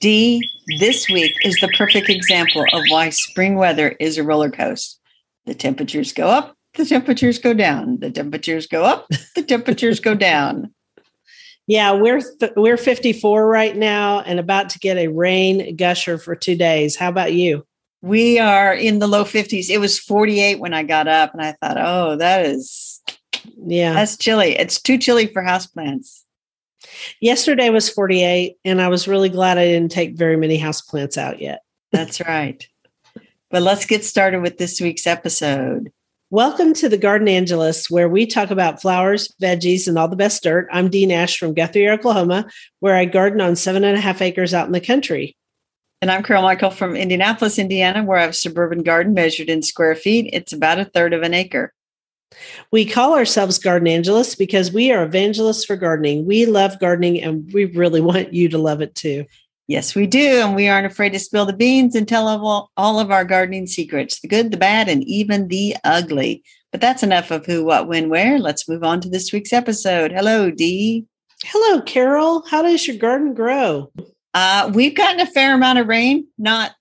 D, this week is the perfect example of why spring weather is a roller coaster. The temperatures go up, the temperatures go down, the temperatures go up, the temperatures go down. Yeah, we're 54 right now and about to get a rain gusher for 2 days. How about you? We are in the low 50s. It was 48 when I got up and I thought, oh, that's chilly. It's too chilly for houseplants. Yesterday was 48, and I was really glad I didn't take very many houseplants out yet. That's right. But let's get started with this week's episode. Welcome to the Garden Angelist, where we talk about flowers, veggies, and all the best dirt. I'm Dean Ash from Guthrie, Oklahoma, where I garden on 7.5 acres out in the country. And I'm Carol Michael from Indianapolis, Indiana, where I have a suburban garden measured in square feet. It's about 1/3 of an acre. We call ourselves Garden Angelists because we are evangelists for gardening. We love gardening and we really want you to love it too. Yes, we do. And we aren't afraid to spill the beans and tell all of our gardening secrets, the good, the bad, and even the ugly. But that's enough of who, what, when, where. Let's move on to this week's episode. Hello, Dee. Hello, Carol. How does your garden grow? We've gotten a fair amount of rain, not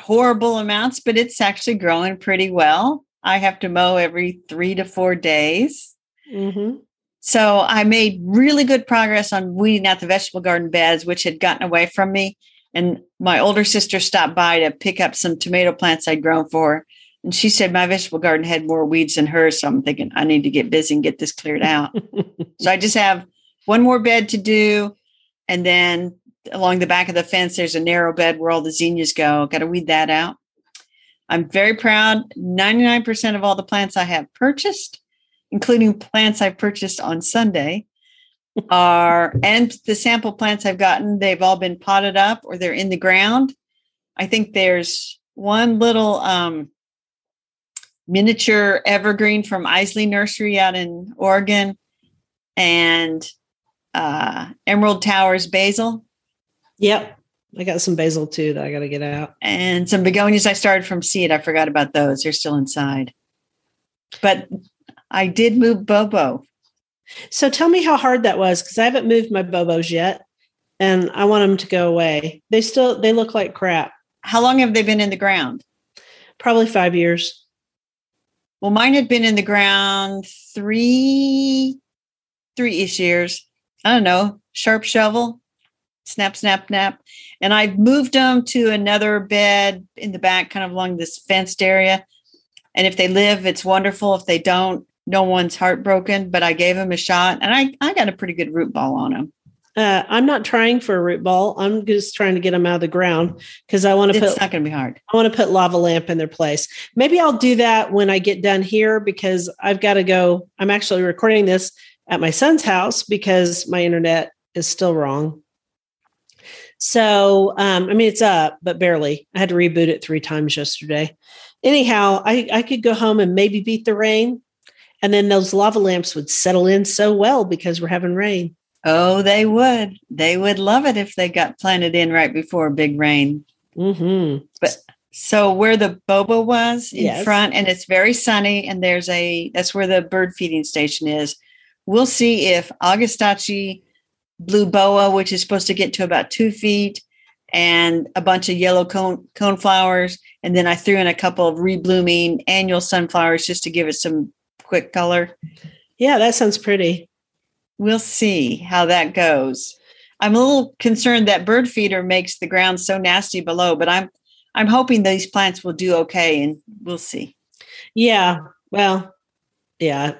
horrible amounts, but it's actually growing pretty well. I have to mow every 3 to 4 days. Mm-hmm. So I made really good progress on weeding out the vegetable garden beds, which had gotten away from me. And my older sister stopped by to pick up some tomato plants I'd grown for her. And she said my vegetable garden had more weeds than hers. So I'm thinking I need to get busy and get this cleared out. So I just have one more bed to do. And then along the back of the fence, there's a narrow bed where all the zinnias go. Got to weed that out. I'm very proud. 99% of all the plants I have purchased, including plants I purchased on Sunday, and the sample plants I've gotten, they've all been potted up or they're in the ground. I think there's one little miniature evergreen from Isley Nursery out in Oregon and Emerald Towers basil. Yep. I got some basil, too, that I got to get out. And some begonias I started from seed. I forgot about those. They're still inside. But I did move Bobo. So tell me how hard that was, because I haven't moved my Bobos yet, and I want them to go away. They look like crap. How long have they been in the ground? Probably 5 years. Well, mine had been in the ground three-ish years. I don't know. Sharp shovel. Snap, snap, snap. And I moved them to another bed in the back, kind of along this fenced area. And if they live, it's wonderful. If they don't, no one's heartbroken. But I gave them a shot, and I got a pretty good root ball on them. I'm not trying for a root ball. I'm just trying to get them out of the ground because I want to It's not going to be hard. I want to put lava lamp in their place. Maybe I'll do that when I get done here because I've got to go. I'm actually recording this at my son's house because my internet is still wrong. So, it's up, but barely. I had to reboot it 3 times yesterday. Anyhow, I could go home and maybe beat the rain. And then those lava lamps would settle in so well because we're having rain. Oh, they would. They would love it if they got planted in right before a big rain. Mm-hmm. But so where the boba was in front, and it's very sunny, and that's where the bird feeding station is. We'll see if Augustachi blue boa, which is supposed to get to about 2 feet, and a bunch of yellow cone flowers. And then I threw in a couple of reblooming annual sunflowers just to give it some quick color. Yeah, that sounds pretty. We'll see how that goes. I'm a little concerned that bird feeder makes the ground so nasty below, but I'm hoping these plants will do okay, and we'll see. Yeah, well, yeah,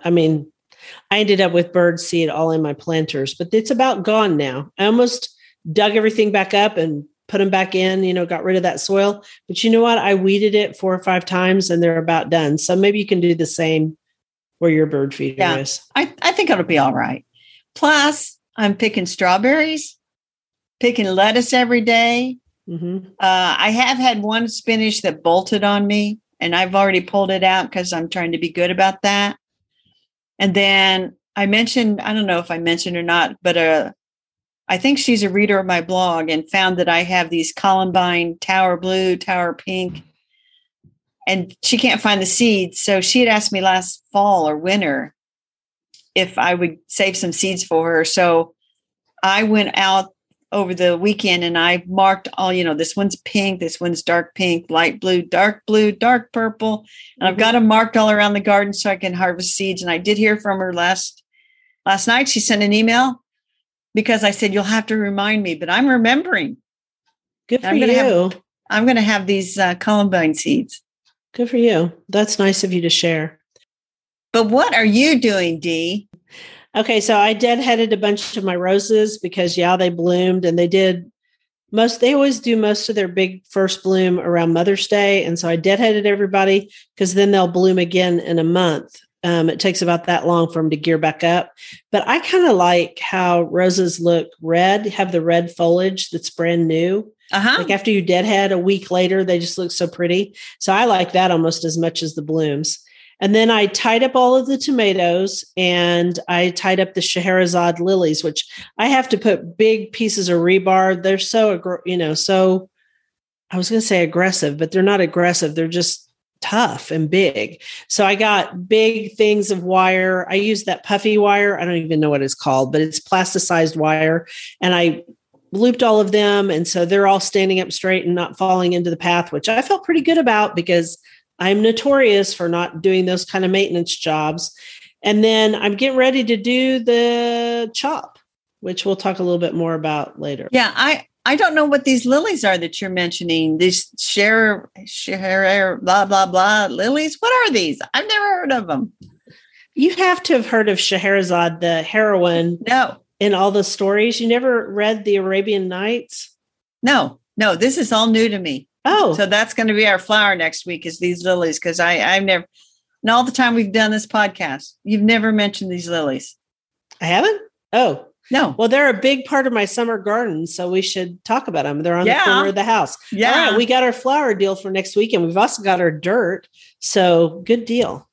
I ended up with bird seed all in my planters, but it's about gone now. I almost dug everything back up and put them back in, got rid of that soil. But you know what? I weeded it 4 or 5 times and they're about done. So maybe you can do the same where your bird feeder is. I think it'll be all right. Plus, I'm picking strawberries, picking lettuce every day. Mm-hmm. I have had one spinach that bolted on me, and I've already pulled it out because I'm trying to be good about that. And then I don't know if I mentioned or not, but I think she's a reader of my blog and found that I have these Columbine Tower Blue, Tower Pink, and she can't find the seeds. So she had asked me last fall or winter if I would save some seeds for her. So I went out over the weekend, and I marked all, you know, this one's pink, this one's dark pink, light blue, dark purple. And I've got them marked all around the garden so I can harvest seeds. And I did hear from her last night. She sent an email because I said, you'll have to remind me, but I'm remembering. Good for I'm going to have these columbine seeds. Good for you. That's nice of you to share. But what are you doing, Dee? Okay, so I deadheaded a bunch of my roses because, yeah, they bloomed, and they did most. They always do most of their big first bloom around Mother's Day, and so I deadheaded everybody because then they'll bloom again in a month. It takes about that long for them to gear back up. But I kind of like how roses look red, have the red foliage that's brand new. Like after you deadhead, a week later, they just look so pretty. So I like that almost as much as the blooms. And then I tied up all of the tomatoes, and I tied up the Scheherazade lilies, which I have to put big pieces of rebar. They're so, you know, so I was going to say aggressive, but they're not aggressive. They're just tough and big. So I got big things of wire. I used that puffy wire. I don't even know what it's called, but it's plasticized wire. And I looped all of them. And so they're all standing up straight and not falling into the path, which I felt pretty good about because I'm notorious for not doing those kind of maintenance jobs. And then I'm getting ready to do the chop, which we'll talk a little bit more about later. Yeah, I don't know what these lilies are that you're mentioning. These blah, blah, blah lilies. What are these? I've never heard of them. You have to have heard of Scheherazade, the heroine. No. In all the stories. You never read the Arabian Nights? No, this is all new to me. Oh, so that's going to be our flower next week, is these lilies. Because I've never, and all the time we've done this podcast, you've never mentioned these lilies. I haven't. Oh, no. Well, they're a big part of my summer garden. So we should talk about them. They're on the corner of the house. Yeah. All right, we got our flower deal for next week, and we've also got our dirt. So good deal.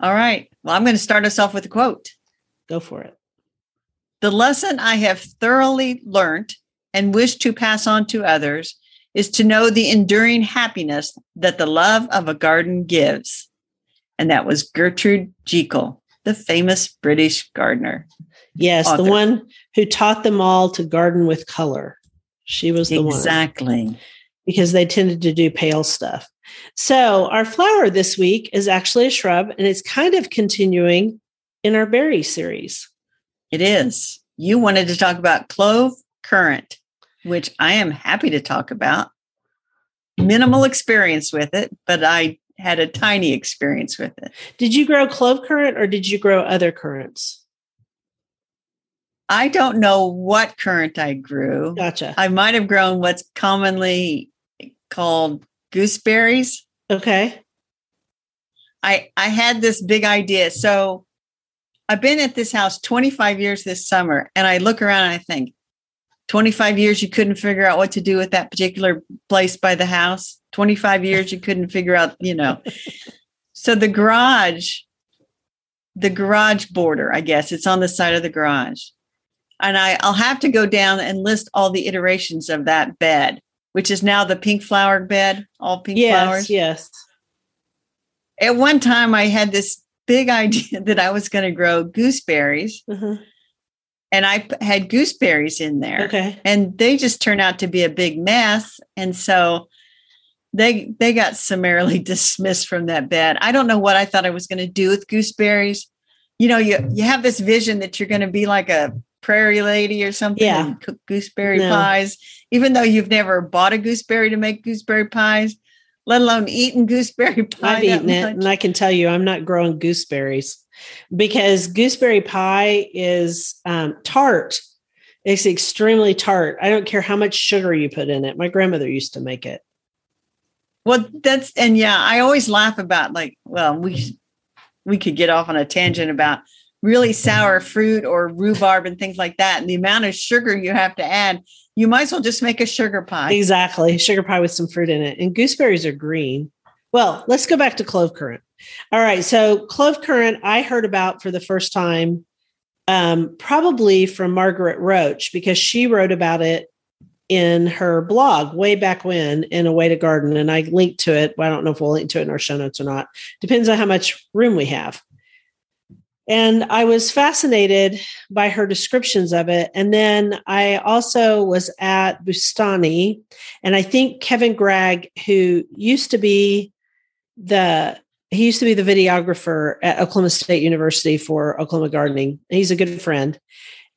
All right. Well, I'm going to start us off with a quote. Go for it. The lesson I have thoroughly learned and wish to pass on to others is to know the enduring happiness that the love of a garden gives. And that was Gertrude Jekyll, the famous British gardener. Yes, author. The one who taught them all to garden with color. She was the one. Exactly. Because they tended to do pale stuff. So our flower this week is actually a shrub, and it's kind of continuing in our berry series. It is. You wanted to talk about clove currant, which I am happy to talk about. Minimal experience with it, but I had a tiny experience with it. Did you grow clove currant, or did you grow other currants? I don't know what currant I grew. Gotcha. I might have grown what's commonly called gooseberries. Okay. I had this big idea. So I've been at this house 25 years this summer, and I look around and I think, 25 years, you couldn't figure out what to do with that particular place by the house. 25 years, you couldn't figure out, you know. So the garage border, I guess, it's on the side of the garage. And I'll have to go down and list all the iterations of that bed, which is now the pink flowered bed, all pink flowers. Yes. At one time, I had this big idea that I was going to grow gooseberries. Mm-hmm. And I had gooseberries in there, and they just turned out to be a big mess. And so they got summarily dismissed from that bed. I don't know what I thought I was going to do with gooseberries. You know, you have this vision that you're going to be like a prairie lady or something and cook gooseberry pies, even though you've never bought a gooseberry to make gooseberry pies, let alone eaten gooseberry pie. I've eaten it, and I can tell you I'm not growing gooseberries. Because gooseberry pie is tart. It's extremely tart. I don't care how much sugar you put in it. My grandmother used to make it. Well, I always laugh about we could get off on a tangent about really sour fruit or rhubarb and things like that. And the amount of sugar you have to add, you might as well just make a sugar pie. Exactly. Sugar pie with some fruit in it. And gooseberries are green. Well, let's go back to clove currant. All right. So clove currant, I heard about for the first time, probably from Margaret Roach, because she wrote about it in her blog way back when in A Way to Garden. And I linked to it. Well, I don't know if we'll link to it in our show notes or not. Depends on how much room we have. And I was fascinated by her descriptions of it. And then I also was at Bustani, and I think Kevin Gregg, who used to be the videographer at Oklahoma State University for Oklahoma Gardening. He's a good friend.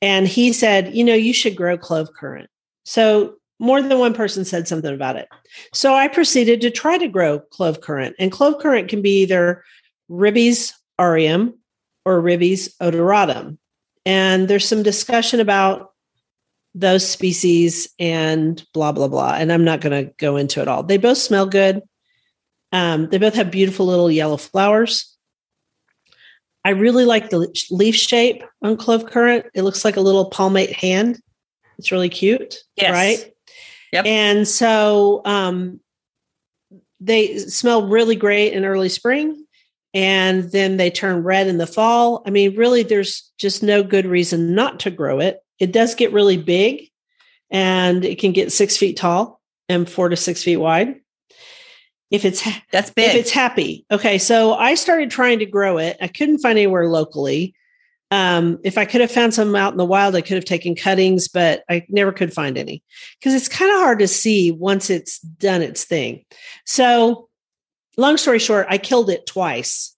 And he said, you know, you should grow clove currant. So more than one person said something about it. So I proceeded to try to grow clove currant. And clove currant can be either Ribes aureum or Ribes odoratum. And there's some discussion about those species and blah, blah, blah. And I'm not going to go into it all. They both smell good. They both have beautiful little yellow flowers. I really like the leaf shape on clove currant. It looks like a little palmate hand. It's really cute. Yes. Right? Yep. And so they smell really great in early spring. And then they turn red in the fall. I mean, really, there's just no good reason not to grow it. It does get really big, and it can get 6 feet tall and 4 to 6 feet wide. That's big. If it's happy. Okay. So I started trying to grow it. I couldn't find anywhere locally. If I could have found some out in the wild, I could have taken cuttings, but I never could find any because it's kind of hard to see once it's done its thing. So long story short, I killed it twice.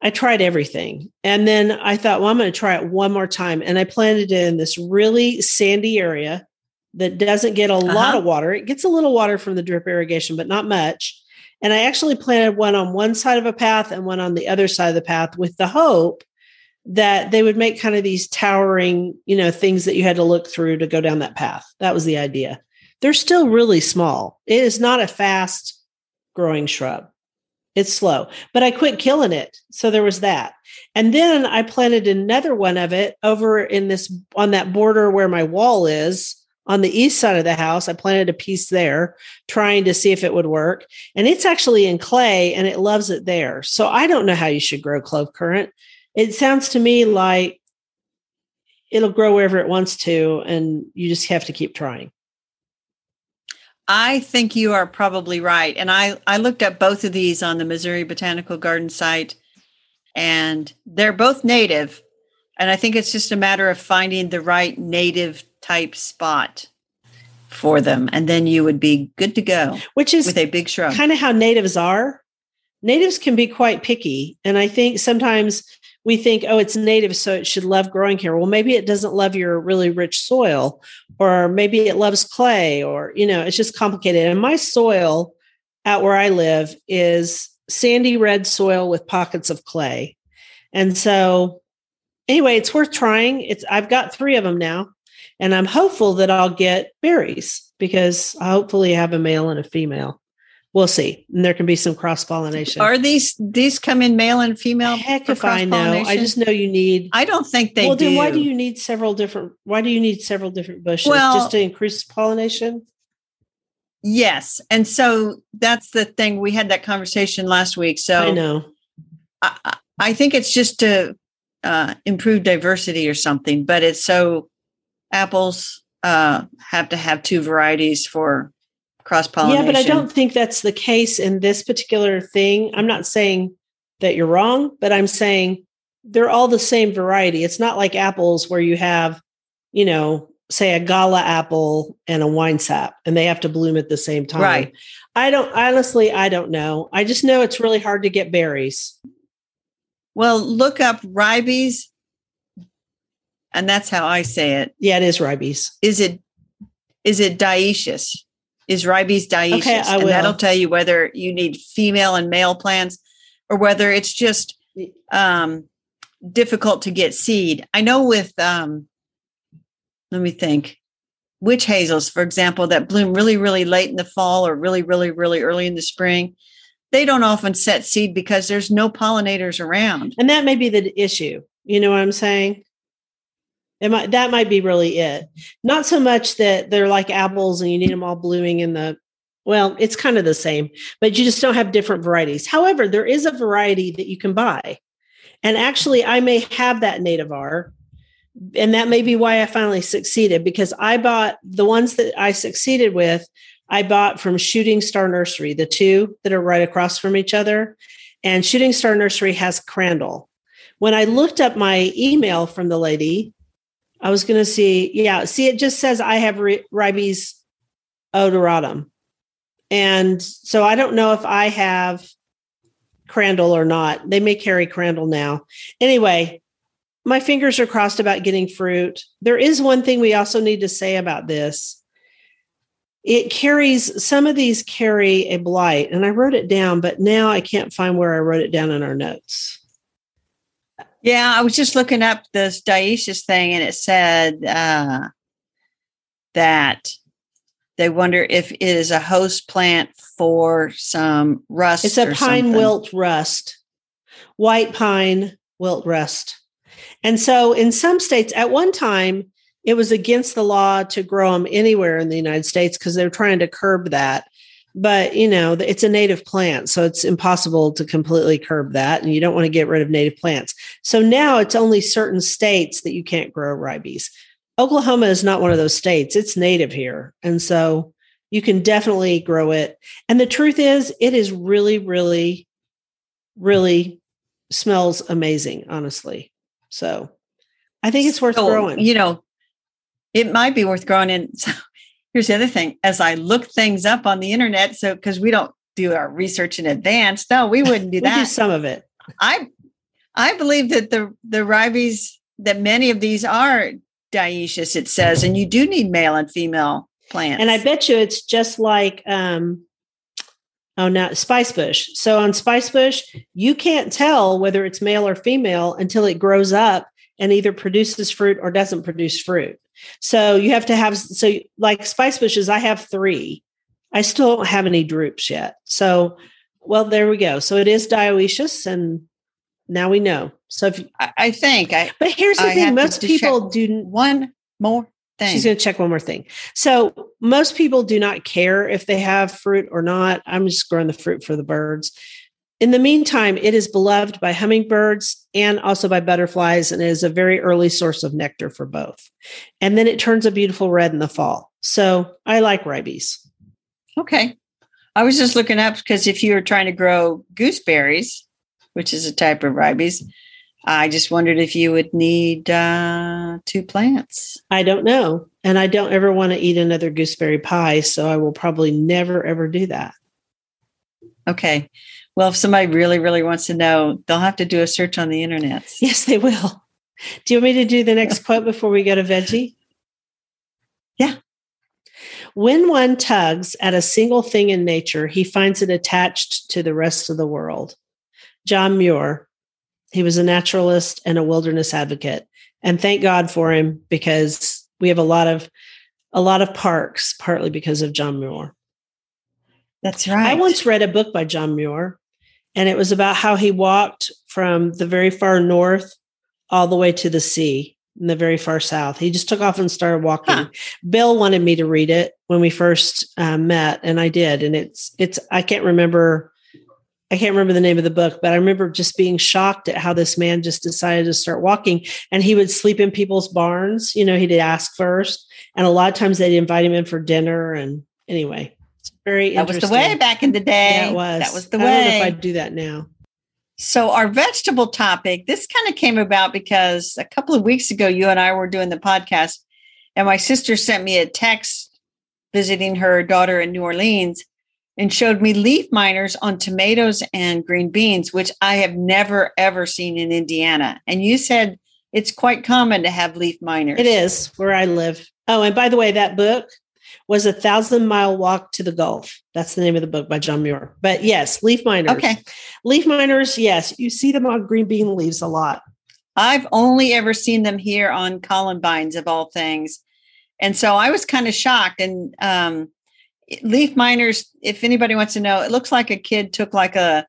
I tried everything. And then I thought, well, I'm going to try it one more time. And I planted it in this really sandy area that doesn't get a lot of water. It gets a little water from the drip irrigation, but not much. And I actually planted one on one side of a path and one on the other side of the path with the hope that they would make kind of these towering, you know, things that you had to look through to go down that path. That was the idea. They're still really small. It is not a fast growing shrub. It's slow, but I quit killing it. So there was that. And then I planted another one of it over in this, on that border where my wall is, on the east side of the house. I planted a piece there trying to see if it would work. And it's actually in clay and it loves it there. So I don't know how you should grow clove currant. It sounds to me like it'll grow wherever it wants to, and you just have to keep trying. I think you are probably right. And I looked up both of these on the Missouri Botanical Garden site, and they're both native. And I think it's just a matter of finding the right native type spot for them, and then you would be good to go. Which is with a big shrub, kind of how natives are. Natives can be quite picky, and I think sometimes we think, "Oh, it's native, so it should love growing here." Well, maybe it doesn't love your really rich soil, or maybe it loves clay, or you know, it's just complicated. And my soil out where I live is sandy red soil with pockets of clay, and so anyway, it's worth trying. I've got 3 of them now. And I'm hopeful that I'll get berries because I hopefully have a male and a female. We'll see. And there can be some cross-pollination. Are these come in male and female? Heck if I know. I just know you need. I don't think they do. Well, then why do you need several different bushes? Well, just to increase pollination? Yes. And so that's the thing. We had that conversation last week. So I know. I think it's just to improve diversity or something, but it's so. Apples have to have 2 varieties for cross-pollination. Yeah, but I don't think that's the case in this particular thing. I'm not saying that you're wrong, but I'm saying they're all the same variety. It's not like apples where you have, you know, say a gala apple and a wine sap, and they have to bloom at the same time. Right. I don't know. I just know it's really hard to get berries. Well, look up Ribes. And that's how I say it. Yeah, it is Ribes. Is it dioecious? Is Ribes dioecious? Okay, I will. And that'll tell you whether you need female and male plants or whether it's just difficult to get seed. I know with, let me think, witch hazels, for example, that bloom really, really late in the fall or really, really, really early in the spring. They don't often set seed because there's no pollinators around. And that may be the issue. You know what I'm saying? That might be really it. Not so much that they're like apples and you need them all blooming in the, well, it's kind of the same, but you just don't have different varieties. However, there is a variety that you can buy. And actually, I may have that native R. And that may be why I finally succeeded, because I bought the ones that I succeeded with, I bought from Shooting Star Nursery, the 2 that are right across from each other. And Shooting Star Nursery has Crandall, When I looked up my email from the lady, I was going to see, it just says I have Ribes odoratum. And so I don't know if I have Crandall or not. They may carry Crandall now. Anyway, my fingers are crossed about getting fruit. There is one thing we also need to say about this. It carries, some of these carry a blight, and I wrote it down, but now I can't find where I wrote it down in our notes. Yeah, I was just looking up this dioecious thing, and it said that they wonder if it is a host plant for some rust. It's a pine wilt rust, white pine wilt rust. And so in some states, at one time, it was against the law to grow them anywhere in the United States because they're trying to curb that. But, you know, it's a native plant, so it's impossible to completely curb that. And you don't want to get rid of native plants. So now it's only certain states that you can't grow ribes. Oklahoma is not one of those states. It's native here. And so you can definitely grow it. And the truth is, it is really, really, really smells amazing, honestly. So I think it's worth growing. You know, it might be worth growing in. So here's the other thing. As I look things up on the internet, so because we don't do our research in advance. No, we wouldn't do that. We do some of it. I believe that the ribes, that many of these are dioecious, it says, and you do need male and female plants. And I bet you it's just like, spice bush. So on spice bush, you can't tell whether it's male or female until it grows up and either produces fruit or doesn't produce fruit. So you have to have, so like spice bushes, I have 3. I still don't have any droops yet. So, well, there we go. So it is dioecious, and now we know. So if, but here's the thing. Most people do one more thing. She's going to check one more thing. So most people do not care if they have fruit or not. I'm just growing the fruit for the birds. In the meantime, it is beloved by hummingbirds and also by butterflies, and it is a very early source of nectar for both. And then it turns a beautiful red in the fall. So I like ribes. Okay. I was just looking up because if you were trying to grow gooseberries, which is a type of ribes, I just wondered if you would need 2 plants. I don't know. And I don't ever want to eat another gooseberry pie, so I will probably never, ever do that. Okay. Well, if somebody really, really wants to know, they'll have to do a search on the internet. Yes, they will. Do you want me to do the next quote before we go to veggie? Yeah. When one tugs at a single thing in nature, he finds it attached to the rest of the world. John Muir. He was a naturalist and a wilderness advocate. And thank God for him, because we have a lot of parks, partly because of John Muir. That's right. I once read a book by John Muir, and it was about how he walked from the very far north all the way to the sea in the very far south. He just took off and started walking. Huh. Bill wanted me to read it when we first met, and I did. And it's I can't remember the name of the book, but I remember just being shocked at how this man just decided to start walking. And he would sleep in people's barns. You know, he'd ask first. And a lot of times they'd invite him in for dinner. And anyway, it's very interesting. That was the way back in the day. Yeah, it was. That was the way. I don't know if I'd do that now. So our vegetable topic, this kind of came about because a couple of weeks ago, you and I were doing the podcast, and my sister sent me a text visiting her daughter in New Orleans, and showed me leaf miners on tomatoes and green beans, which I have never, ever seen in Indiana. And you said it's quite common to have leaf miners. It is where I live. Oh, and by the way, that book was A 1,000 Mile Walk to the Gulf. That's the name of the book by John Muir. But yes, leaf miners. Okay. Leaf miners, yes. You see them on green bean leaves a lot. I've only ever seen them here on columbines, of all things. And so I was kind of shocked. And, leaf miners, if anybody wants to know, it looks like a kid took like a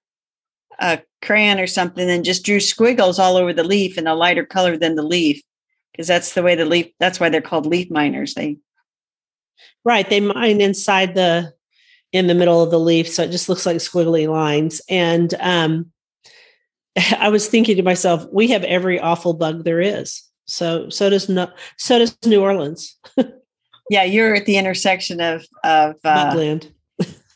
crayon or something and just drew squiggles all over the leaf in a lighter color than the leaf, because that's the way the leaf, that's why they're called leaf miners. They mine inside in the middle of the leaf. So it just looks like squiggly lines. And I was thinking to myself, we have every awful bug there is. So does New Orleans. Yeah, you're at the intersection of Bugland,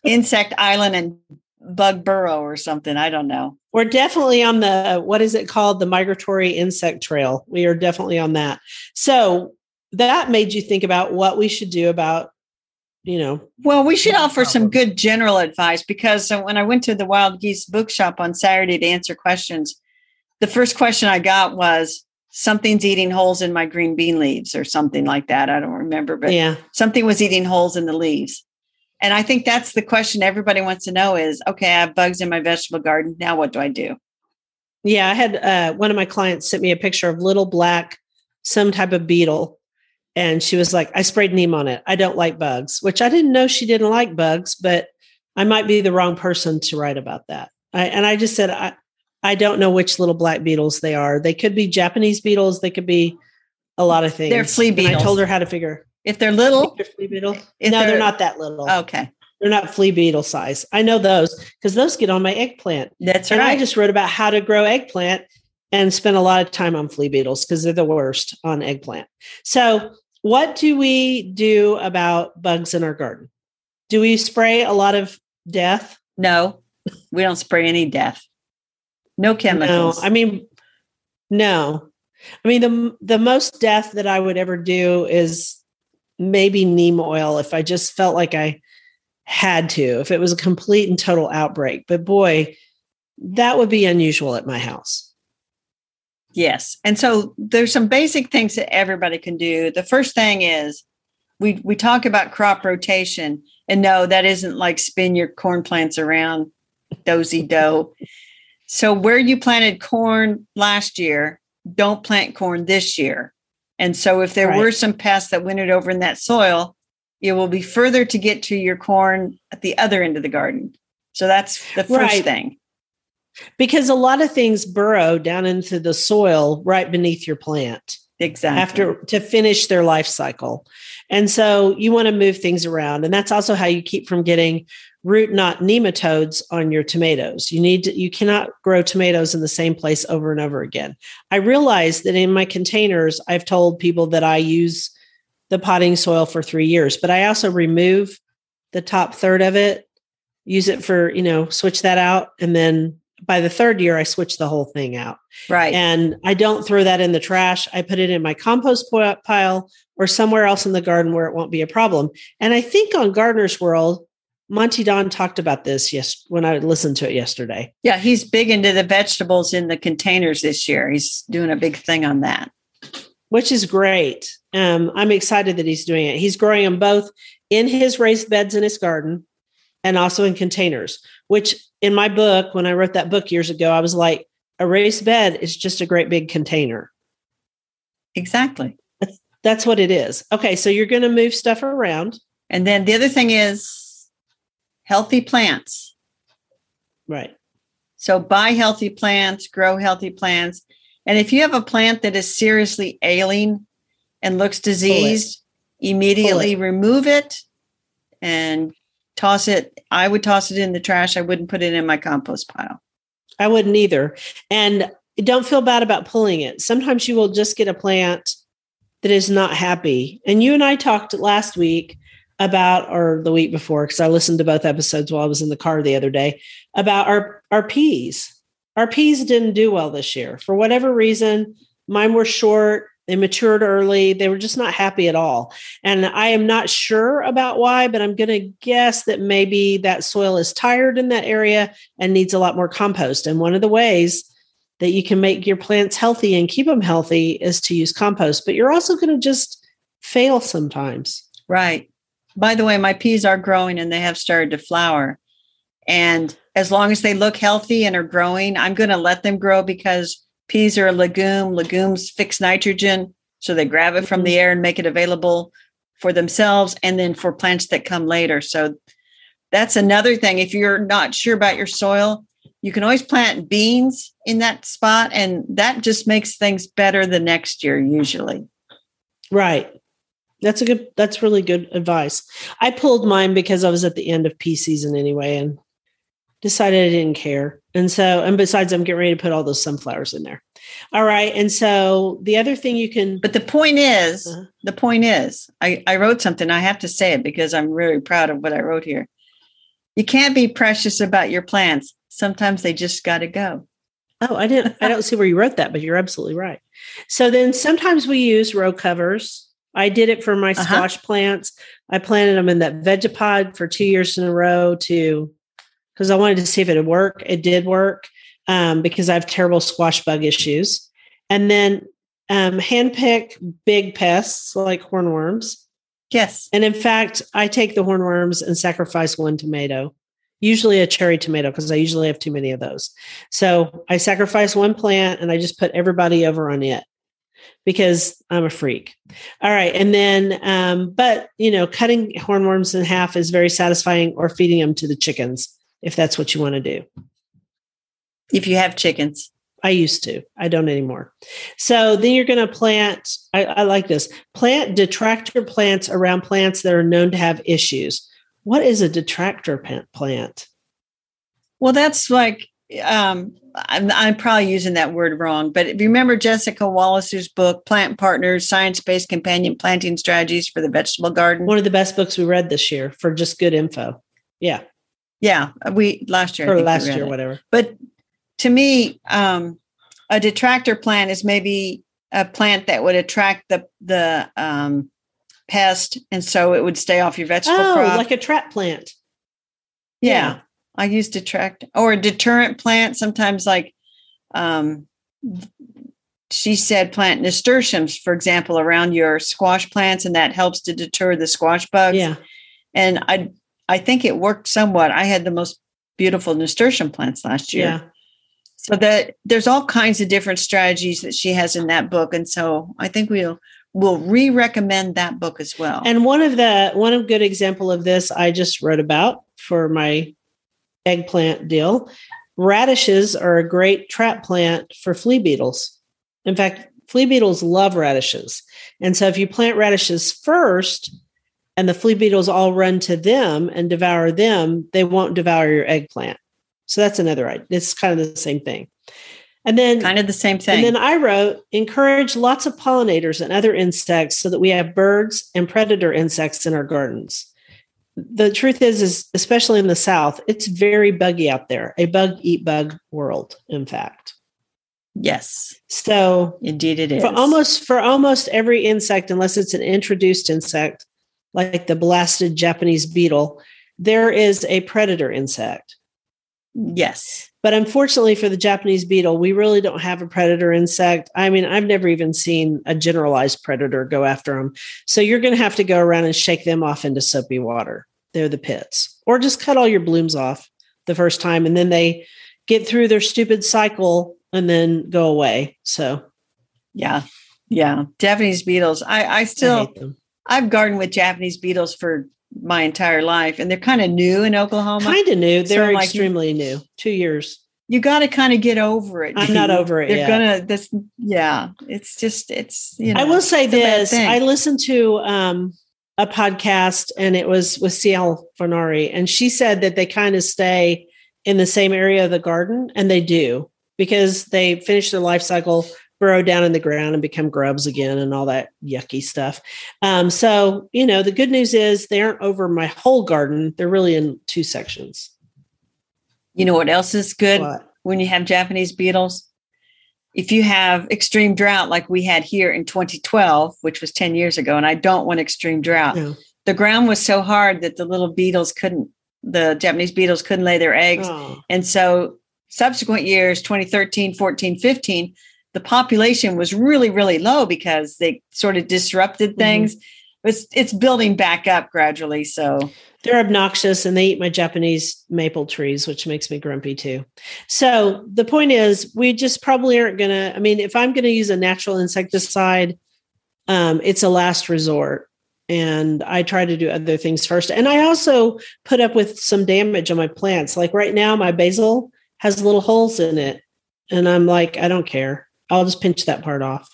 Insect Island, and bug burrow or something. I don't know. We're definitely on the, what is it called? The migratory insect trail. We are definitely on that. So that made you think about what we should do about, you know. Well, we should offer some good general advice, because when I went to the Wild Geese Bookshop on Saturday to answer questions, the first question I got was, something's eating holes in my green bean leaves or something like that. I don't remember, but yeah, something was eating holes in the leaves. And I think that's the question everybody wants to know is, okay, I have bugs in my vegetable garden. Now what do I do? Yeah, I had one of my clients sent me a picture of little black, some type of beetle. And she was like, I sprayed neem on it. I don't like bugs, which I didn't know she didn't like bugs, but I might be the wrong person to write about that. I just said, I don't know which little black beetles they are. They could be Japanese beetles. They could be a lot of things. They're flea beetles. And I told her how to figure. If they're little, flea beetle. No, they're not that little. Okay. They're not flea beetle size. I know those because those get on my eggplant. That's right. I just wrote about how to grow eggplant and spent a lot of time on flea beetles because they're the worst on eggplant. So what do we do about bugs in our garden? Do we spray a lot of death? No, we don't spray any death. No chemicals. No, I mean, the most death that I would ever do is maybe neem oil if I just felt like I had to, if it was a complete and total outbreak. But boy, that would be unusual at my house. Yes. And so there's some basic things that everybody can do. The first thing is we talk about crop rotation, and no, that isn't like spin your corn plants around dozy dough. So where you planted corn last year, don't plant corn this year. And so if there were some pests that wintered over in that soil, it will be further to get to your corn at the other end of the garden. So that's the first thing. Because a lot of things burrow down into the soil right beneath your plant. Exactly. To finish their life cycle. And so you want to move things around. And that's also how you keep from getting root knot nematodes on your tomatoes. You cannot grow tomatoes in the same place over and over again. I realized that in my containers, I've told people that I use the potting soil for 3 years, but I also remove the top third of it, use it for, switch that out. And then by the third year, I switch the whole thing out. Right. And I don't throw that in the trash. I put it in my compost pile or somewhere else in the garden where it won't be a problem. And I think on Gardener's World, Monty Don talked about this when I listened to it yesterday. Yeah, he's big into the vegetables in the containers this year. He's doing a big thing on that, which is great. I'm excited that he's doing it. He's growing them both in his raised beds in his garden and also in containers, which in my book, when I wrote that book years ago, I was like, a raised bed is just a great big container. Exactly. That's what it is. Okay, so you're going to move stuff around. And then the other thing is, healthy plants. Right. So buy healthy plants, grow healthy plants. And if you have a plant that is seriously ailing and looks diseased, immediately remove it and toss it. I would toss it in the trash. I wouldn't put it in my compost pile. I wouldn't either. And don't feel bad about pulling it. Sometimes you will just get a plant that is not happy. And you and I talked last week or the week before, because I listened to both episodes while I was in the car the other day, about our peas. Our peas didn't do well this year. For whatever reason, mine were short. They matured early. They were just not happy at all. And I am not sure about why, but I'm going to guess that maybe that soil is tired in that area and needs a lot more compost. And one of the ways that you can make your plants healthy and keep them healthy is to use compost. But you're also going to just fail sometimes. Right. By the way, my peas are growing and they have started to flower. And as long as they look healthy and are growing, I'm going to let them grow, because peas are a legume. Legumes fix nitrogen. So they grab it from the air and make it available for themselves and then for plants that come later. So that's another thing. If you're not sure about your soil, you can always plant beans in that spot. And that just makes things better the next year, usually. Right. That's really good advice. I pulled mine because I was at the end of pea season anyway and decided I didn't care. And besides, I'm getting ready to put all those sunflowers in there. All right. And so the other thing but the point is, I wrote something. I have to say it because I'm really proud of what I wrote here. You can't be precious about your plants. Sometimes they just got to go. Oh, I don't see where you wrote that, but you're absolutely right. So then sometimes we use row covers. I did it for my squash plants. I planted them in that Vegapod for 2 years in a row because I wanted to see if it would work. It did work because I have terrible squash bug issues. And then handpick big pests like hornworms. Yes. And in fact, I take the hornworms and sacrifice one tomato, usually a cherry tomato, because I usually have too many of those. So I sacrifice one plant and I just put everybody over on it because I'm a freak. All right. And then, but cutting hornworms in half is very satisfying, or feeding them to the chickens, if that's what you want to do. If you have chickens. I used to. I don't anymore. So then you're going to plant, I like this, plant detractor plants around plants that are known to have issues. What is a detractor plant? Well, that's like, I'm probably using that word wrong, but if you remember Jessica Wallace's book, Plant Partners, Science-Based Companion Planting Strategies for the Vegetable Garden. One of the best books we read this year for just good info. Yeah. Yeah. Last year, whatever. But to me, a detractor plant is maybe a plant that would attract the pest, and so it would stay off your vegetable crop. Like a trap plant. Yeah. I use detract or a deterrent plant. Sometimes, like she said, plant nasturtiums, for example, around your squash plants, and that helps to deter the squash bugs. Yeah, and I think it worked somewhat. I had the most beautiful nasturtium plants last year. Yeah. So that there's all kinds of different strategies that she has in that book. And so I think we'll re-recommend that book as well. And one good example of this I just wrote about for my eggplant deal. Radishes are a great trap plant for flea beetles. In fact, flea beetles love radishes. And so if you plant radishes first and the flea beetles all run to them and devour them, they won't devour your eggplant. So that's another idea. It's kind of the same thing. And then I wrote, encourage lots of pollinators and other insects so that we have birds and predator insects in our gardens. The truth is especially in the South, it's very buggy out there, a bug eat bug world, in fact. Yes. So indeed it is. For almost every insect, unless it's an introduced insect, like the blasted Japanese beetle, there is a predator insect. Yes. But unfortunately for the Japanese beetle, we really don't have a predator insect. I mean, I've never even seen a generalized predator go after them. So you're going to have to go around and shake them off into soapy water. They're the pits. Or just cut all your blooms off the first time, and then they get through their stupid cycle and then go away. So, yeah. Yeah. Japanese beetles. I hate them. I've gardened with Japanese beetles for my entire life, and they're kind of new in Oklahoma. They're like, extremely new. 2 years. You got to kind of get over it. I'm not over it. They're gonna. I will say this. I listened to a podcast, and it was with C.L. Fonari, and she said that they kind of stay in the same area of the garden, and they do because they finish their life cycle, burrow down in the ground and become grubs again and all that yucky stuff. So the good news is they aren't over my whole garden. They're really in two sections. You know what else is good when you have Japanese beetles? If you have extreme drought like we had here in 2012, which was 10 years ago, and I don't want extreme drought. No. The ground was so hard that the Japanese beetles couldn't lay their eggs. Oh. And so subsequent years, 2013, 14, 15, the population was really, really low because they sort of disrupted things. Mm-hmm. It's building back up gradually. So they're obnoxious and they eat my Japanese maple trees, which makes me grumpy too. So the point is we just probably aren't going to, if I'm going to use a natural insecticide, it's a last resort. And I try to do other things first. And I also put up with some damage on my plants. Like right now, my basil has little holes in it. And I'm like, I don't care. I'll just pinch that part off.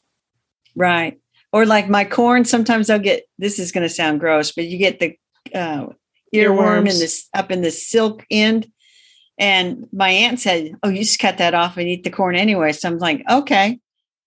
Right. Or like my corn, sometimes I'll get, this is going to sound gross, but you get the earworm up in the silk end. And my aunt said, oh, you just cut that off and eat the corn anyway. So I'm like, okay.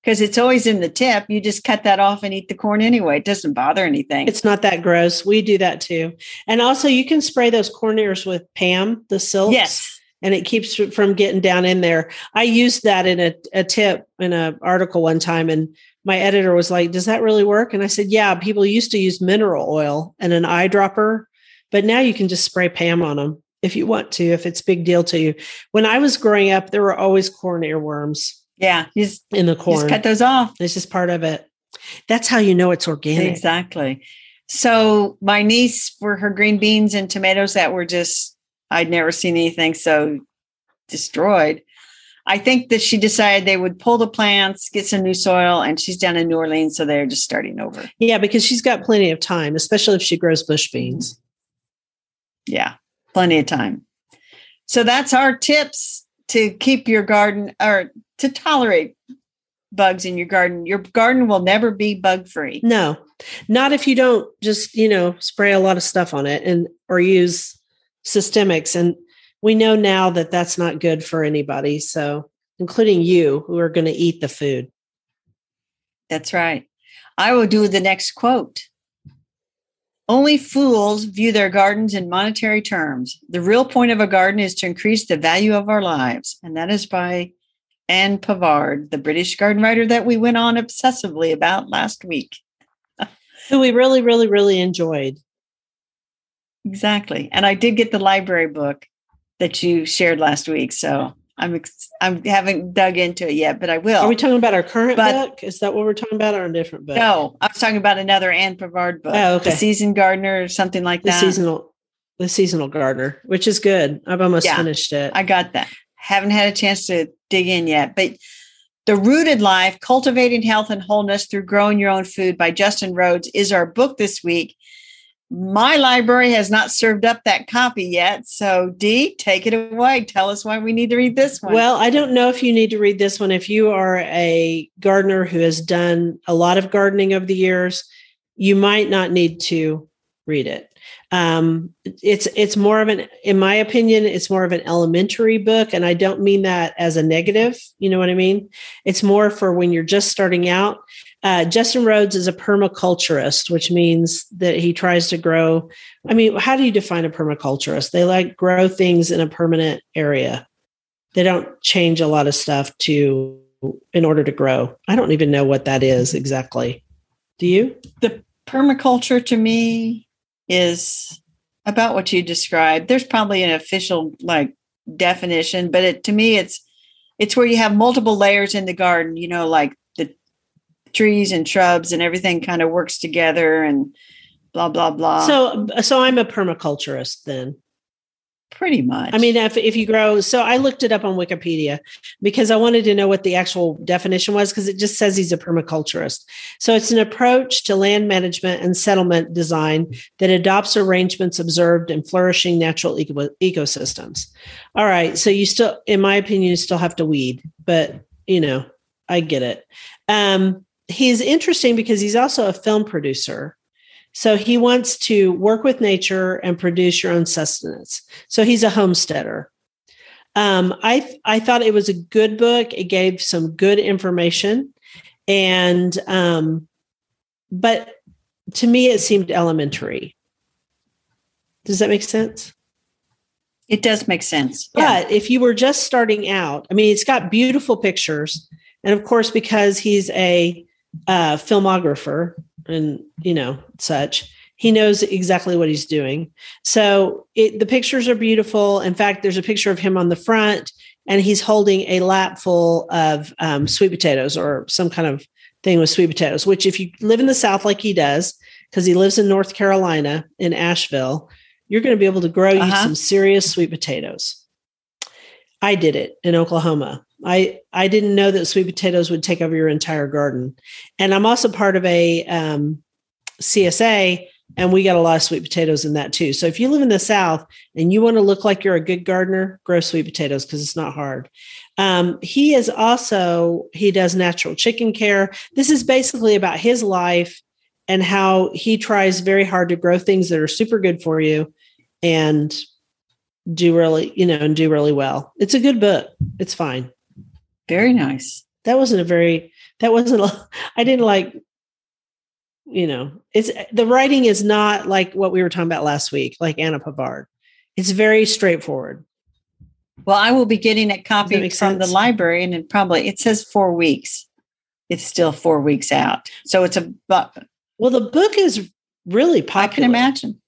because it's always in the tip. You just cut that off and eat the corn anyway. It doesn't bother anything. It's not that gross. We do that too. And also you can spray those corn ears with Pam, the silks. Yes. And it keeps it from getting down in there. I used that in a tip in an article one time. And my editor was like, does that really work? And I said, yeah, people used to use mineral oil and an eyedropper, but now you can just spray Pam on them if you want to, if it's a big deal to you. When I was growing up, there were always corn earworms. Yeah. In the corn. Just cut those off. It's just part of it. That's how you know it's organic. Exactly. So my niece, for her green beans and tomatoes that were just, I'd never seen anything so destroyed. I think that she decided they would pull the plants, get some new soil, and she's down in New Orleans. So they're just starting over. Yeah, because she's got plenty of time, especially if she grows bush beans. Yeah, plenty of time. So that's our tips to keep your garden, or to tolerate bugs in your garden. Your garden will never be bug-free. No, not if you don't just, spray a lot of stuff on it or use systemics. And we know now that that's not good for anybody. So including you, who are going to eat the food. That's right. I will do the next quote. Only fools view their gardens in monetary terms. The real point of a garden is to increase the value of our lives. And that is by Anne Pavard, the British garden writer that we went on obsessively about last week. Who we really, really, really enjoyed. Exactly. And I did get the library book that you shared last week. So I haven't dug into it yet, but I will. Are we talking about our current book? Is that what we're talking about, or a different book? No, I was talking about another Anne Pavard book. Oh, okay. The Seasonal Gardener or something like that. The Seasonal Gardener, which is good. I've almost finished it. I got that. Haven't had a chance to dig in yet, but The Rooted Life: Cultivating Health and Wholeness Through Growing Your Own Food by Justin Rhodes is our book this week. My library has not served up that copy yet. So, Dee, take it away. Tell us why we need to read this one. Well, I don't know if you need to read this one. If you are a gardener who has done a lot of gardening over the years, you might not need to read it. It's more of an, in my opinion, it's more of an elementary book. And I don't mean that as a negative. You know what I mean? It's more for when you're just starting out. Justin Rhodes is a permaculturist, which means that he tries to grow. I mean, how do you define a permaculturist? They grow things in a permanent area. They don't change a lot of stuff in order to grow. I don't even know what that is exactly. Do you? The permaculture to me is about what you described. There's probably an official definition, but to me, it's where you have multiple layers in the garden, trees and shrubs and everything kind of works together and blah, blah, blah. So I'm a permaculturist then. Pretty much. I mean, if you grow, so I looked it up on Wikipedia because I wanted to know what the actual definition was, because it just says he's a permaculturist. So it's an approach to land management and settlement design that adopts arrangements observed in flourishing natural ecosystems. All right. So you still, in my opinion, you still have to weed, but I get it. He's interesting because he's also a film producer. So he wants to work with nature and produce your own sustenance. So he's a homesteader. I thought it was a good book. It gave some good information. And, but to me, it seemed elementary. Does that make sense? It does make sense. Yeah. But if you were just starting out, I mean, it's got beautiful pictures. And of course, because he's a filmographer and, such, he knows exactly what he's doing. So the pictures are beautiful. In fact, there's a picture of him on the front and he's holding a lap full of sweet potatoes or some kind of thing with sweet potatoes, which if you live in the South like he does, because he lives in North Carolina in Asheville, you're going to be able to grow you some serious sweet potatoes. I did it in Oklahoma. I didn't know that sweet potatoes would take over your entire garden. And I'm also part of a CSA, and we got a lot of sweet potatoes in that too. So if you live in the South and you want to look like you're a good gardener, grow sweet potatoes because it's not hard. He does natural chicken care. This is basically about his life and how he tries very hard to grow things that are super good for you and do really well. It's a good book. It's fine. Very nice. I didn't like, it's, the writing is not like what we were talking about last week, like Anne Pavard. It's very straightforward. Well, I will be getting it copied from the library, and it says 4 weeks. It's still 4 weeks out. So it's well, the book is really popular. I can imagine.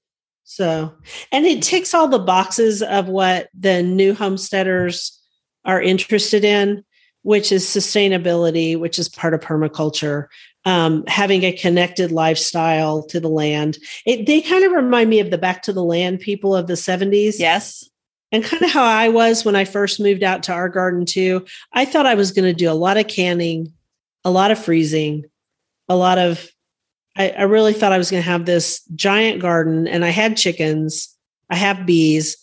So, and it ticks all the boxes of what the new homesteaders are interested in, which is sustainability, which is part of permaculture, having a connected lifestyle to the land. They kind of remind me of the Back to the Land people of the 70s. Yes. And kind of how I was when I first moved out to our garden too. I thought I was going to do a lot of canning, a lot of freezing, I really thought I was going to have this giant garden, and I had chickens, I have bees.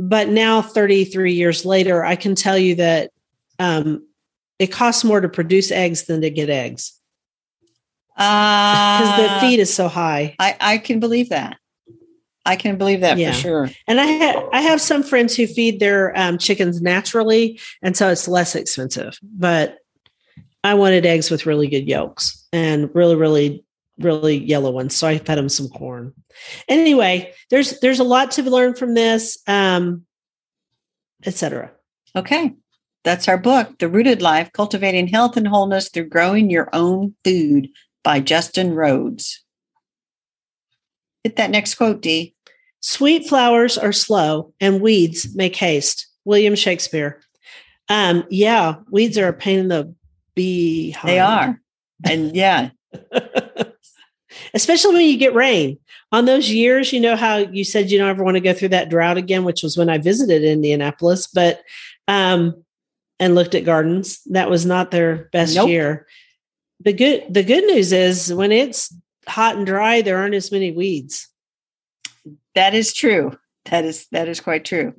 But now 33 years later, I can tell you that it costs more to produce eggs than to get eggs. Because the feed is so high. I can believe that. For sure. And I have some friends who feed their chickens naturally, and so it's less expensive. But I wanted eggs with really good yolks and really, really, really yellow ones. So I fed them some corn. Anyway, there's a lot to learn from this, etc. Okay. That's our book, The Rooted Life: Cultivating Health and Wholeness Through Growing Your Own Food by Justin Rhodes. Hit that next quote, Dee. Sweet flowers are slow and weeds make haste. William Shakespeare. Yeah, weeds are a pain in the behind. They are. And yeah. Especially when you get rain. On those years, how you said you don't ever want to go through that drought again, which was when I visited Indianapolis, but and looked at gardens. That was not their best year. The good news is when it's hot and dry, there aren't as many weeds. That is true. That is quite true.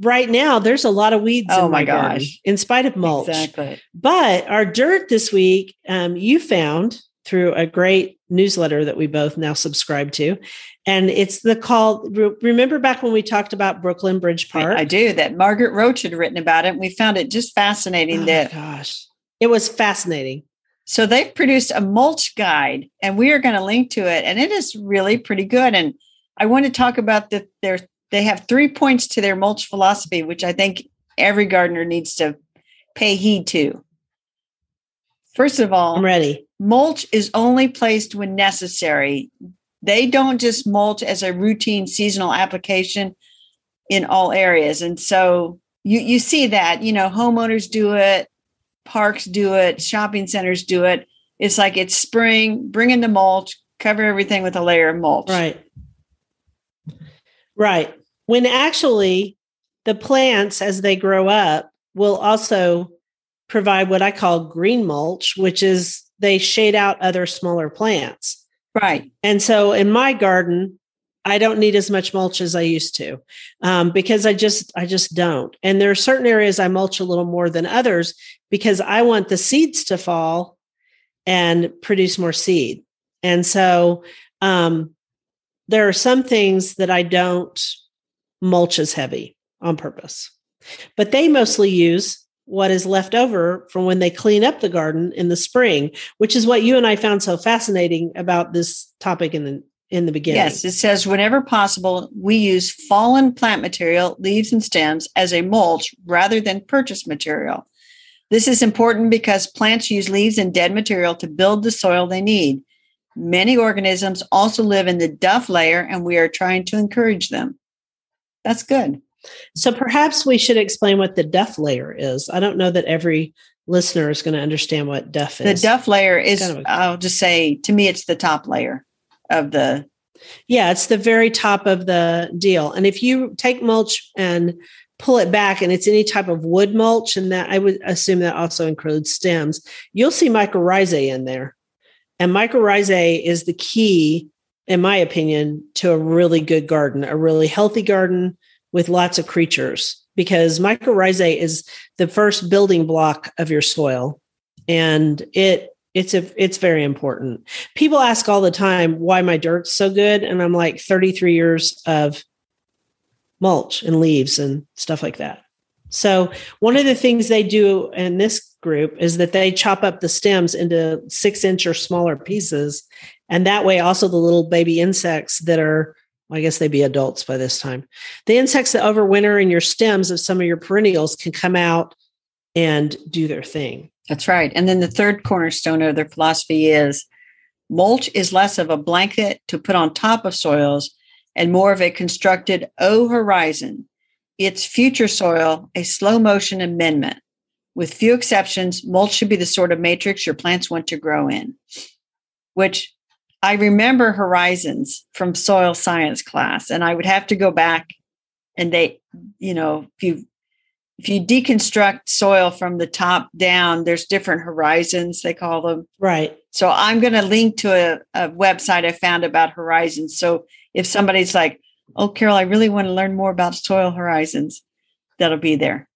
Right now, there's a lot of weeds. Oh, in my gosh! Garden, in spite of mulch, exactly. But our dirt this week, you found through a great newsletter that we both now subscribe to, and it's remember back when we talked about Brooklyn Bridge Park? I do. That Margaret Roach had written about it, and we found it just fascinating. It was fascinating. So they've produced a mulch guide, and we are going to link to it, and it is really pretty good. And I want to talk about they have 3 points to their mulch philosophy, which I think every gardener needs to pay heed to. First of all, I'm ready. Mulch is only placed when necessary. They don't just mulch as a routine seasonal application in all areas. And so you see that, homeowners do it, parks do it, shopping centers do it. It's like it's spring, bring in the mulch, cover everything with a layer of mulch. Right. When actually the plants, as they grow up, will also provide what I call green mulch, which is they shade out other smaller plants. Right. And so in my garden, I don't need as much mulch as I used to because I just don't. And there are certain areas I mulch a little more than others because I want the seeds to fall and produce more seed. And so, there are some things that I don't mulch as heavy on purpose, but they mostly use what is left over from when they clean up the garden in the spring, which is what you and I found so fascinating about this topic in the beginning. Yes, it says whenever possible, we use fallen plant material, leaves and stems as a mulch rather than purchased material. This is important because plants use leaves and dead material to build the soil they need. Many organisms also live in the duff layer, and we are trying to encourage them. That's good. So perhaps we should explain what the duff layer is. I don't know that every listener is going to understand what duff is. The duff layer is, I'll just say, to me, it's the top layer of the... Yeah, it's the very top of the deal. And if you take mulch and pull it back, and it's any type of wood mulch, and that I would assume that also includes stems, you'll see mycorrhizae in there. And mycorrhizae is the key, in my opinion, to a really good garden, a really healthy garden with lots of creatures, because mycorrhizae is the first building block of your soil. And it's very important. People ask all the time why my dirt's so good. And I'm like, 33 years of mulch and leaves and stuff like that. So one of the things they do in this group is that they chop up the stems into 6-inch or smaller pieces. And that way also the little baby insects that are, well, I guess they'd be adults by this time. The insects that overwinter in your stems of some of your perennials can come out and do their thing. That's right. And then the third cornerstone of their philosophy is mulch is less of a blanket to put on top of soils and more of a constructed O horizon. It's future soil, a slow motion amendment. With few exceptions, mulch should be the sort of matrix your plants want to grow in, which I remember horizons from soil science class, and I would have to go back and they, you know, if you deconstruct soil from the top down, there's different horizons, they call them. Right. So I'm going to link to a website I found about horizons. So if somebody's like, oh, Carol, I really want to learn more about soil horizons, that'll be there.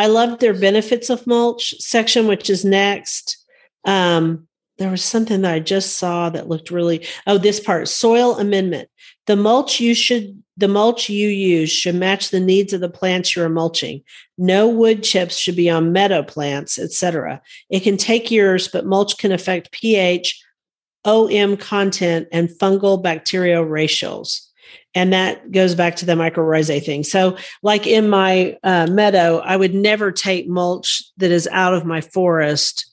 I loved their benefits of mulch section, which is next. There was something that I just saw that looked really, this part, soil amendment. The mulch you use should match the needs of the plants you're mulching. No wood chips should be on meadow plants, etc. It can take years, but mulch can affect pH, OM content, and fungal bacterial ratios. And that goes back to the mycorrhizae thing. So like in my meadow, I would never take mulch that is out of my forest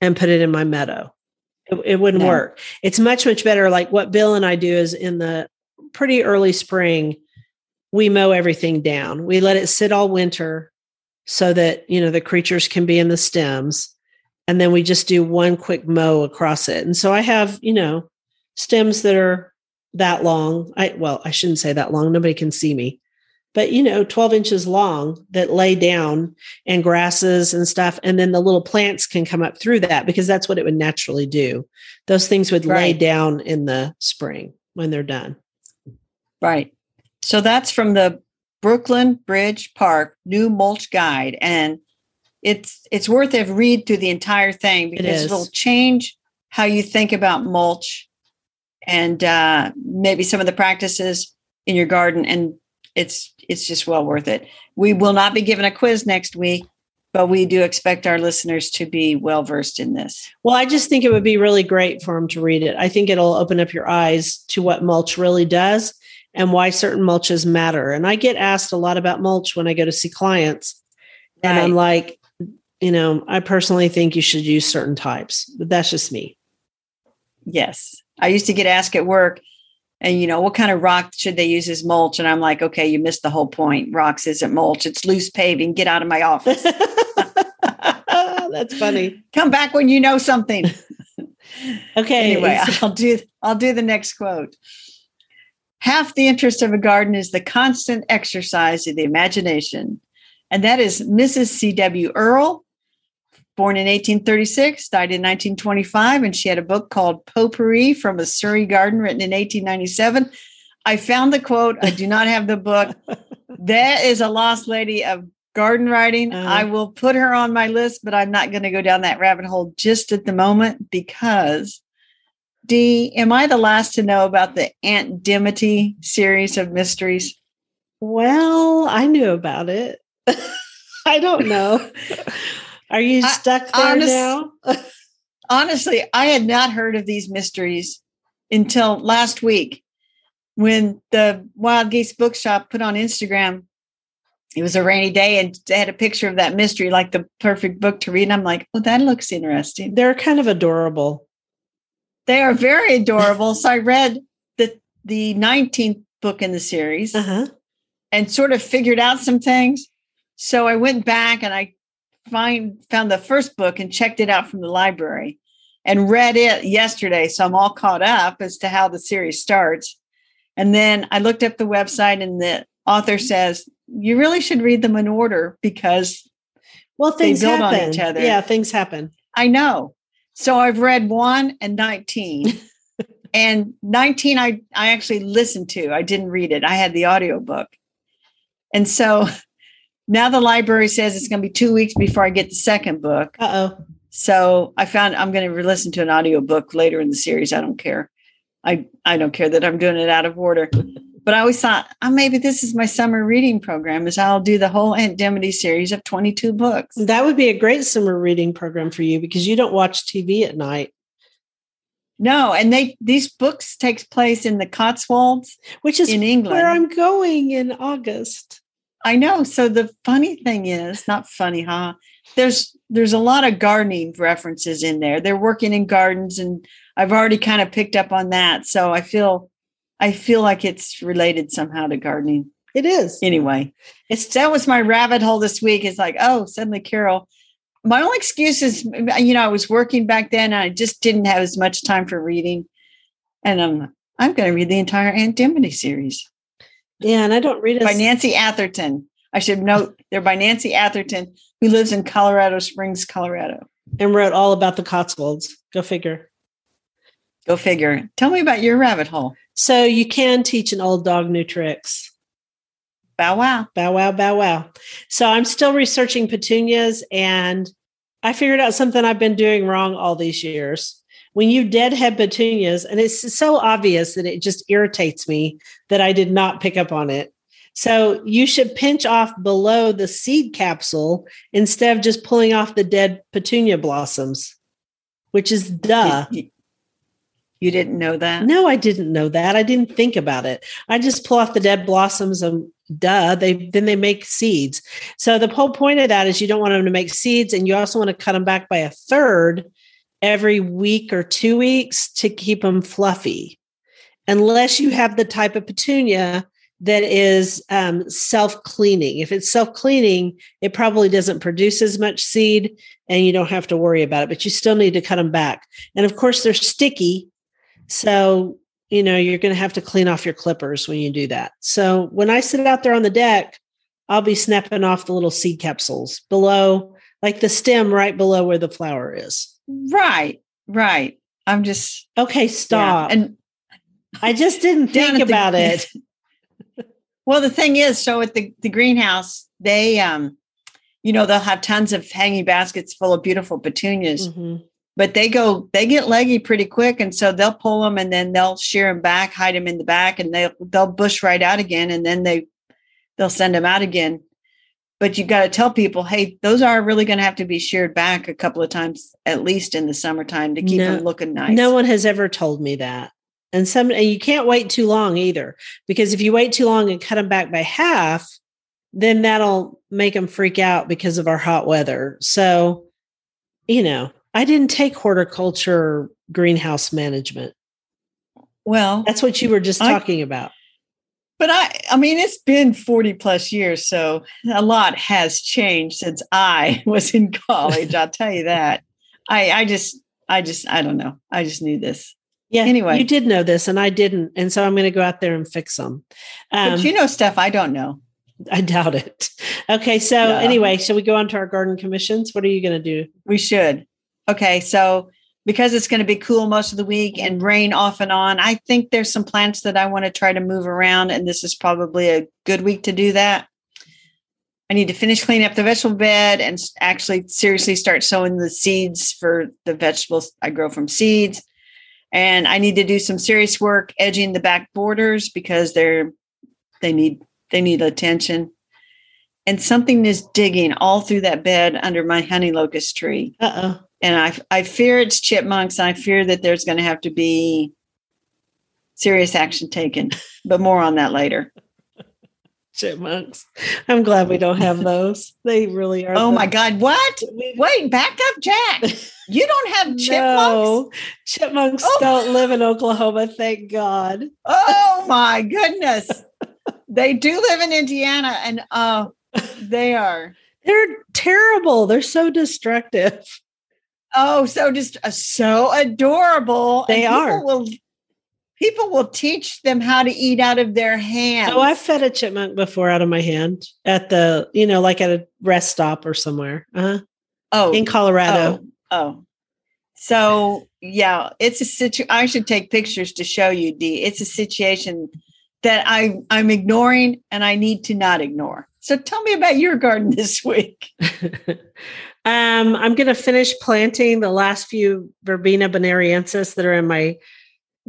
and put it in my meadow. It wouldn't work. It's much, much better. Like what Bill and I do is in the pretty early spring, we mow everything down. We let it sit all winter so that, you know, the creatures can be in the stems. And then we just do one quick mow across it. And so I have, you know, stems that are that long. I shouldn't say that long. Nobody can see me. But, you know, 12 inches long that lay down and grasses and stuff. And then the little plants can come up through that because that's what it would naturally do. Those things would lay down in the spring when they're done. Right. So that's from the Brooklyn Bridge Park New Mulch Guide. And it's worth a read through the entire thing because it'll change how you think about mulch and maybe some of the practices in your garden, and it's just well worth it. We will not be given a quiz next week, but we do expect our listeners to be well-versed in this. Well, I just think it would be really great for them to read it. I think it'll open up your eyes to what mulch really does and why certain mulches matter. And I get asked a lot about mulch when I go to see clients. Right. And I'm like, you know, I personally think you should use certain types, but that's just me. Yes. I used to get asked at work, and, you know, what kind of rock should they use as mulch? And I'm like, okay, you missed the whole point. Rocks isn't mulch. It's loose paving. Get out of my office. That's funny. Come back when you know something. Okay. Anyway, I'll do the next quote. Half the interest of a garden is the constant exercise of the imagination. And that is Mrs. C.W. Earle, born in 1836, died in 1925, and she had a book called Potpourri from a Surrey Garden, written in 1897. I found the quote. I do not have the book. That is a lost lady of garden writing. I will put her on my list, but I'm not going to go down that rabbit hole just at the moment because, Dee, am I the last to know about the Aunt Dimity series of mysteries? Well, I knew about it. I don't know. Are you stuck there now? Honestly, I had not heard of these mysteries until last week when the Wild Geese Bookshop put on Instagram. It was a rainy day and they had a picture of that mystery, like the perfect book to read. And I'm like, oh, that looks interesting. They're kind of adorable. They are very adorable. So I read the 19th book in the series and sort of figured out some things. So I went back and I found the first book and checked it out from the library and read it yesterday. So I'm all caught up as to how the series starts. And then I looked up the website and the author says, you really should read them in order because things build happen on each other. Yeah, things happen. I know. So I've read 1 and 19 and 19 I actually listened to. I didn't read it. I had the audiobook. And so now the library says it's going to be 2 weeks before I get the second book. Uh-oh. So I'm going to listen to an audiobook later in the series. I don't care. I don't care that I'm doing it out of order. But I always thought, oh, maybe this is my summer reading program, is I'll do the whole Aunt Demity series of 22 books. That would be a great summer reading program for you because you don't watch TV at night. No, and these books takes place in the Cotswolds, which is in England, where I'm going in August. I know. So the funny thing is, not funny, huh? There's a lot of gardening references in there. They're working in gardens, and I've already kind of picked up on that. So I feel like it's related somehow to gardening. It is. Anyway, that was my rabbit hole this week. It's like, oh, suddenly Carol. My only excuse is, you know, I was working back then. And I just didn't have as much time for reading. And I'm going to read the entire Aunt Demity series. Yeah, and I don't read it. By Nancy Atherton. I should note they're by Nancy Atherton, who lives in Colorado Springs, Colorado. And wrote all about the Cotswolds. Go figure. Go figure. Tell me about your rabbit hole. So you can teach an old dog new tricks. Bow wow. Bow wow, bow wow. So I'm still researching petunias, and I figured out something I've been doing wrong all these years. When you deadhead petunias, and it's so obvious that it just irritates me that I did not pick up on it. So you should pinch off below the seed capsule instead of just pulling off the dead petunia blossoms, which is duh. You didn't know that? No, I didn't know that. I didn't think about it. I just pull off the dead blossoms and duh, they make seeds. So the whole point of that is you don't want them to make seeds, and you also want to cut them back by a third every week or 2 weeks to keep them fluffy. Unless you have the type of petunia that is self-cleaning. If it's self-cleaning, it probably doesn't produce as much seed and you don't have to worry about it, but you still need to cut them back. And of course they're sticky. So, you know, you're going to have to clean off your clippers when you do that. So when I sit out there on the deck, I'll be snapping off the little seed capsules below, like the stem right below where the flower is. Right. I'm just. Okay, stop. Yeah. And I just didn't think about it. Well, the thing is, so at the greenhouse, they, you know, they'll have tons of hanging baskets full of beautiful petunias. Mm-hmm. But they get leggy pretty quick. And so they'll pull them and then they'll shear them back, hide them in the back, and they'll bush right out again. And then they'll send them out again. But you've got to tell people, hey, those are really going to have to be sheared back a couple of times, at least in the summertime, to keep them looking nice. No one has ever told me that. And you can't wait too long either, because if you wait too long and cut them back by half, then that'll make them freak out because of our hot weather. So, you know. I didn't take horticulture greenhouse management. Well, that's what you were just talking about. But I mean, it's been 40 plus years. So a lot has changed since I was in college. I'll tell you that. I just, I don't know. I just knew this. Yeah. Anyway, you did know this and I didn't. And so I'm going to go out there and fix them. But you know stuff I don't know. I doubt it. Okay. So anyway, shall we go on to our garden commissions? What are you going to do? We should. Okay, so because it's going to be cool most of the week and rain off and on, I think there's some plants that I want to try to move around, and this is probably a good week to do that. I need to finish cleaning up the vegetable bed and actually seriously start sowing the seeds for the vegetables I grow from seeds. And I need to do some serious work edging the back borders because they need attention. And something is digging all through that bed under my honey locust tree. Uh-oh. And I fear it's chipmunks. I fear that there's going to have to be serious action taken, but more on that later. Chipmunks. I'm glad we don't have those. They really are. Oh, my God. What? Wait, back up, Jack. You don't have chipmunks? No, chipmunks don't live in Oklahoma, thank God. Oh, my goodness. They do live in Indiana, and they are. They're terrible. They're so destructive. Oh, so just so adorable. They are. People will teach them how to eat out of their hand. Oh, I've fed a chipmunk before out of my hand at the, you know, like at a rest stop or somewhere. Uh-huh. Oh, in Colorado. Oh. So yeah, it's a situation. I should take pictures to show you, Dee. It's a situation that I'm ignoring and I need to not ignore. So tell me about your garden this week. I'm going to finish planting the last few Verbena bonariensis that are in my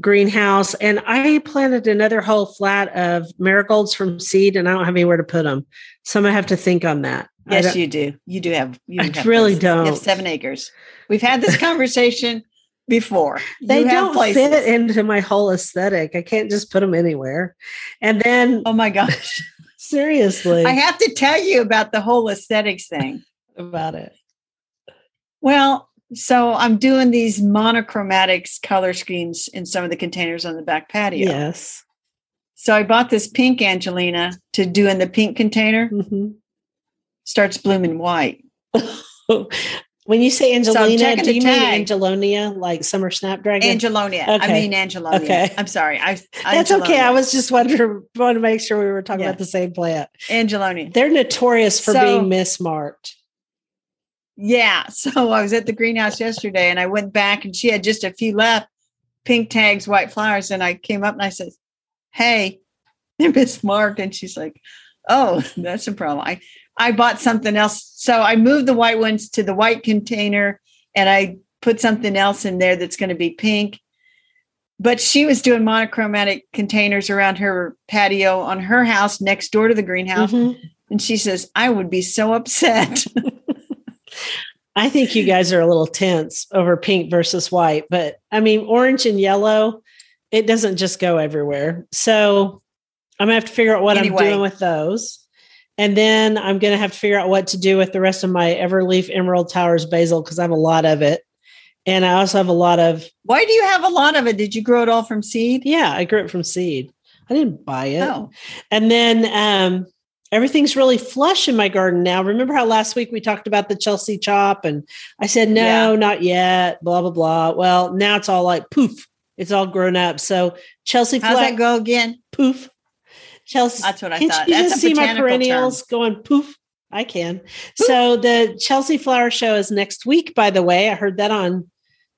greenhouse, and I planted another whole flat of marigolds from seed, and I don't have anywhere to put them. So I'm going to have to think on that. Yes, you do. You do have. You really don't. You have 7 acres. We've had this conversation before. They don't fit into my whole aesthetic. I can't just put them anywhere. And then, oh my gosh, seriously, I have to tell you about the whole aesthetics thing. About it. Well, so I'm doing these monochromatic color schemes in some of the containers on the back patio. Yes. So I bought this pink Angelina to do in the pink container. Mm-hmm. Starts blooming white. When you say Angelina, so do you mean Angelonia, like summer snapdragon? Angelonia. Okay. I mean Angelonia. Okay. I'm sorry. That's Angelonia. Okay. I was just wanted to make sure we were talking about the same plant. Angelonia. They're notorious for being mismarked. Yeah. So I was at the greenhouse yesterday and I went back and she had just a few left, pink tags, white flowers. And I came up and I said, hey, they're mismarked. And she's like, oh, that's a problem. I bought something else. So I moved the white ones to the white container and I put something else in there that's going to be pink. But she was doing monochromatic containers around her patio on her house next door to the greenhouse. Mm-hmm. And she says, I would be so upset. I think you guys are a little tense over pink versus white, but I mean, orange and yellow, it doesn't just go everywhere. So I'm going to have to figure out what I'm doing with those. And then I'm going to have to figure out what to do with the rest of my Everleaf Emerald Towers basil, because I have a lot of it. And I also have a lot of... Why do you have a lot of it? Did you grow it all from seed? Yeah, I grew it from seed. I didn't buy it. Oh. And then... everything's really flush in my garden now. Remember how last week we talked about the Chelsea chop and I said, no, not yet, blah, blah, blah. Well, now it's all like poof. It's all grown up. So Chelsea. How's that go again? Poof. Chelsea. That's what I thought. Can you just see my perennials going poof? I can. Poof. So the Chelsea flower show is next week, by the way. I heard that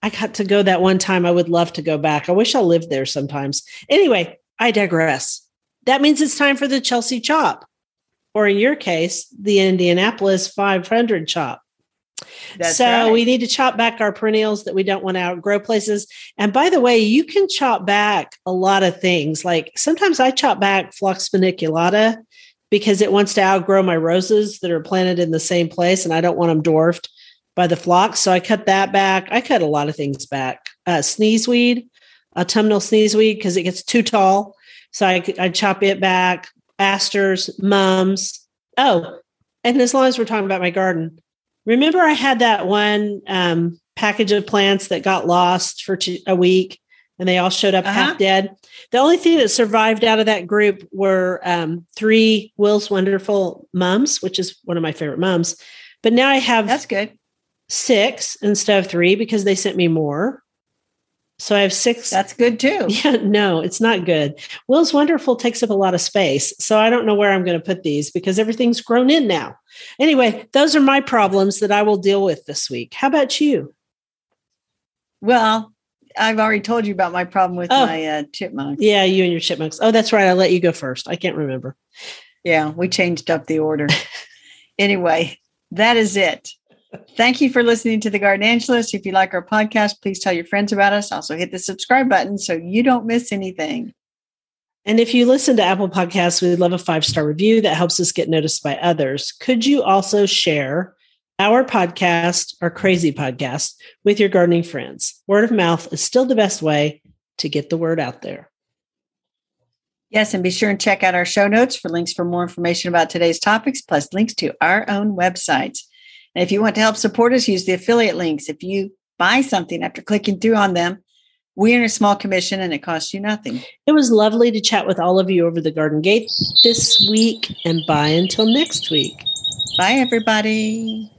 I got to go that one time. I would love to go back. I wish I lived there sometimes. Anyway, I digress. That means it's time for the Chelsea chop. Or in your case, the Indianapolis 500 chop. That's so right. We need to chop back our perennials that we don't want to outgrow places. And by the way, you can chop back a lot of things. Like sometimes I chop back Phlox paniculata because it wants to outgrow my roses that are planted in the same place. And I don't want them dwarfed by the phlox. So I cut that back. I cut a lot of things back. Sneezeweed, autumnal sneezeweed, because it gets too tall. So I chop it back. Asters, mums. Oh, and as long as we're talking about my garden, remember I had that one package of plants that got lost for a week and they all showed up half dead. The only thing that survived out of that group were 3 Will's Wonderful mums, which is one of my favorite mums. But now I have 6 instead of 3 because they sent me more. So I have 6. That's good too. Yeah, no, it's not good. Will's Wonderful takes up a lot of space. So I don't know where I'm going to put these because everything's grown in now. Anyway, those are my problems that I will deal with this week. How about you? Well, I've already told you about my problem with my chipmunks. Yeah, you and your chipmunks. Oh, that's right. I let you go first. I can't remember. Yeah, we changed up the order. Anyway, that is it. Thank you for listening to The Garden Angelist. If you like our podcast, please tell your friends about us. Also hit the subscribe button so you don't miss anything. And if you listen to Apple Podcasts, we'd love a 5-star review. That helps us get noticed by others. Could you also share our podcast, our crazy podcast, with your gardening friends? Word of mouth is still the best way to get the word out there. Yes, and be sure and check out our show notes for links for more information about today's topics, plus links to our own websites. And if you want to help support us, use the affiliate links. If you buy something after clicking through on them, we earn a small commission and it costs you nothing. It was lovely to chat with all of you over the garden gate this week, and bye until next week. Bye, everybody.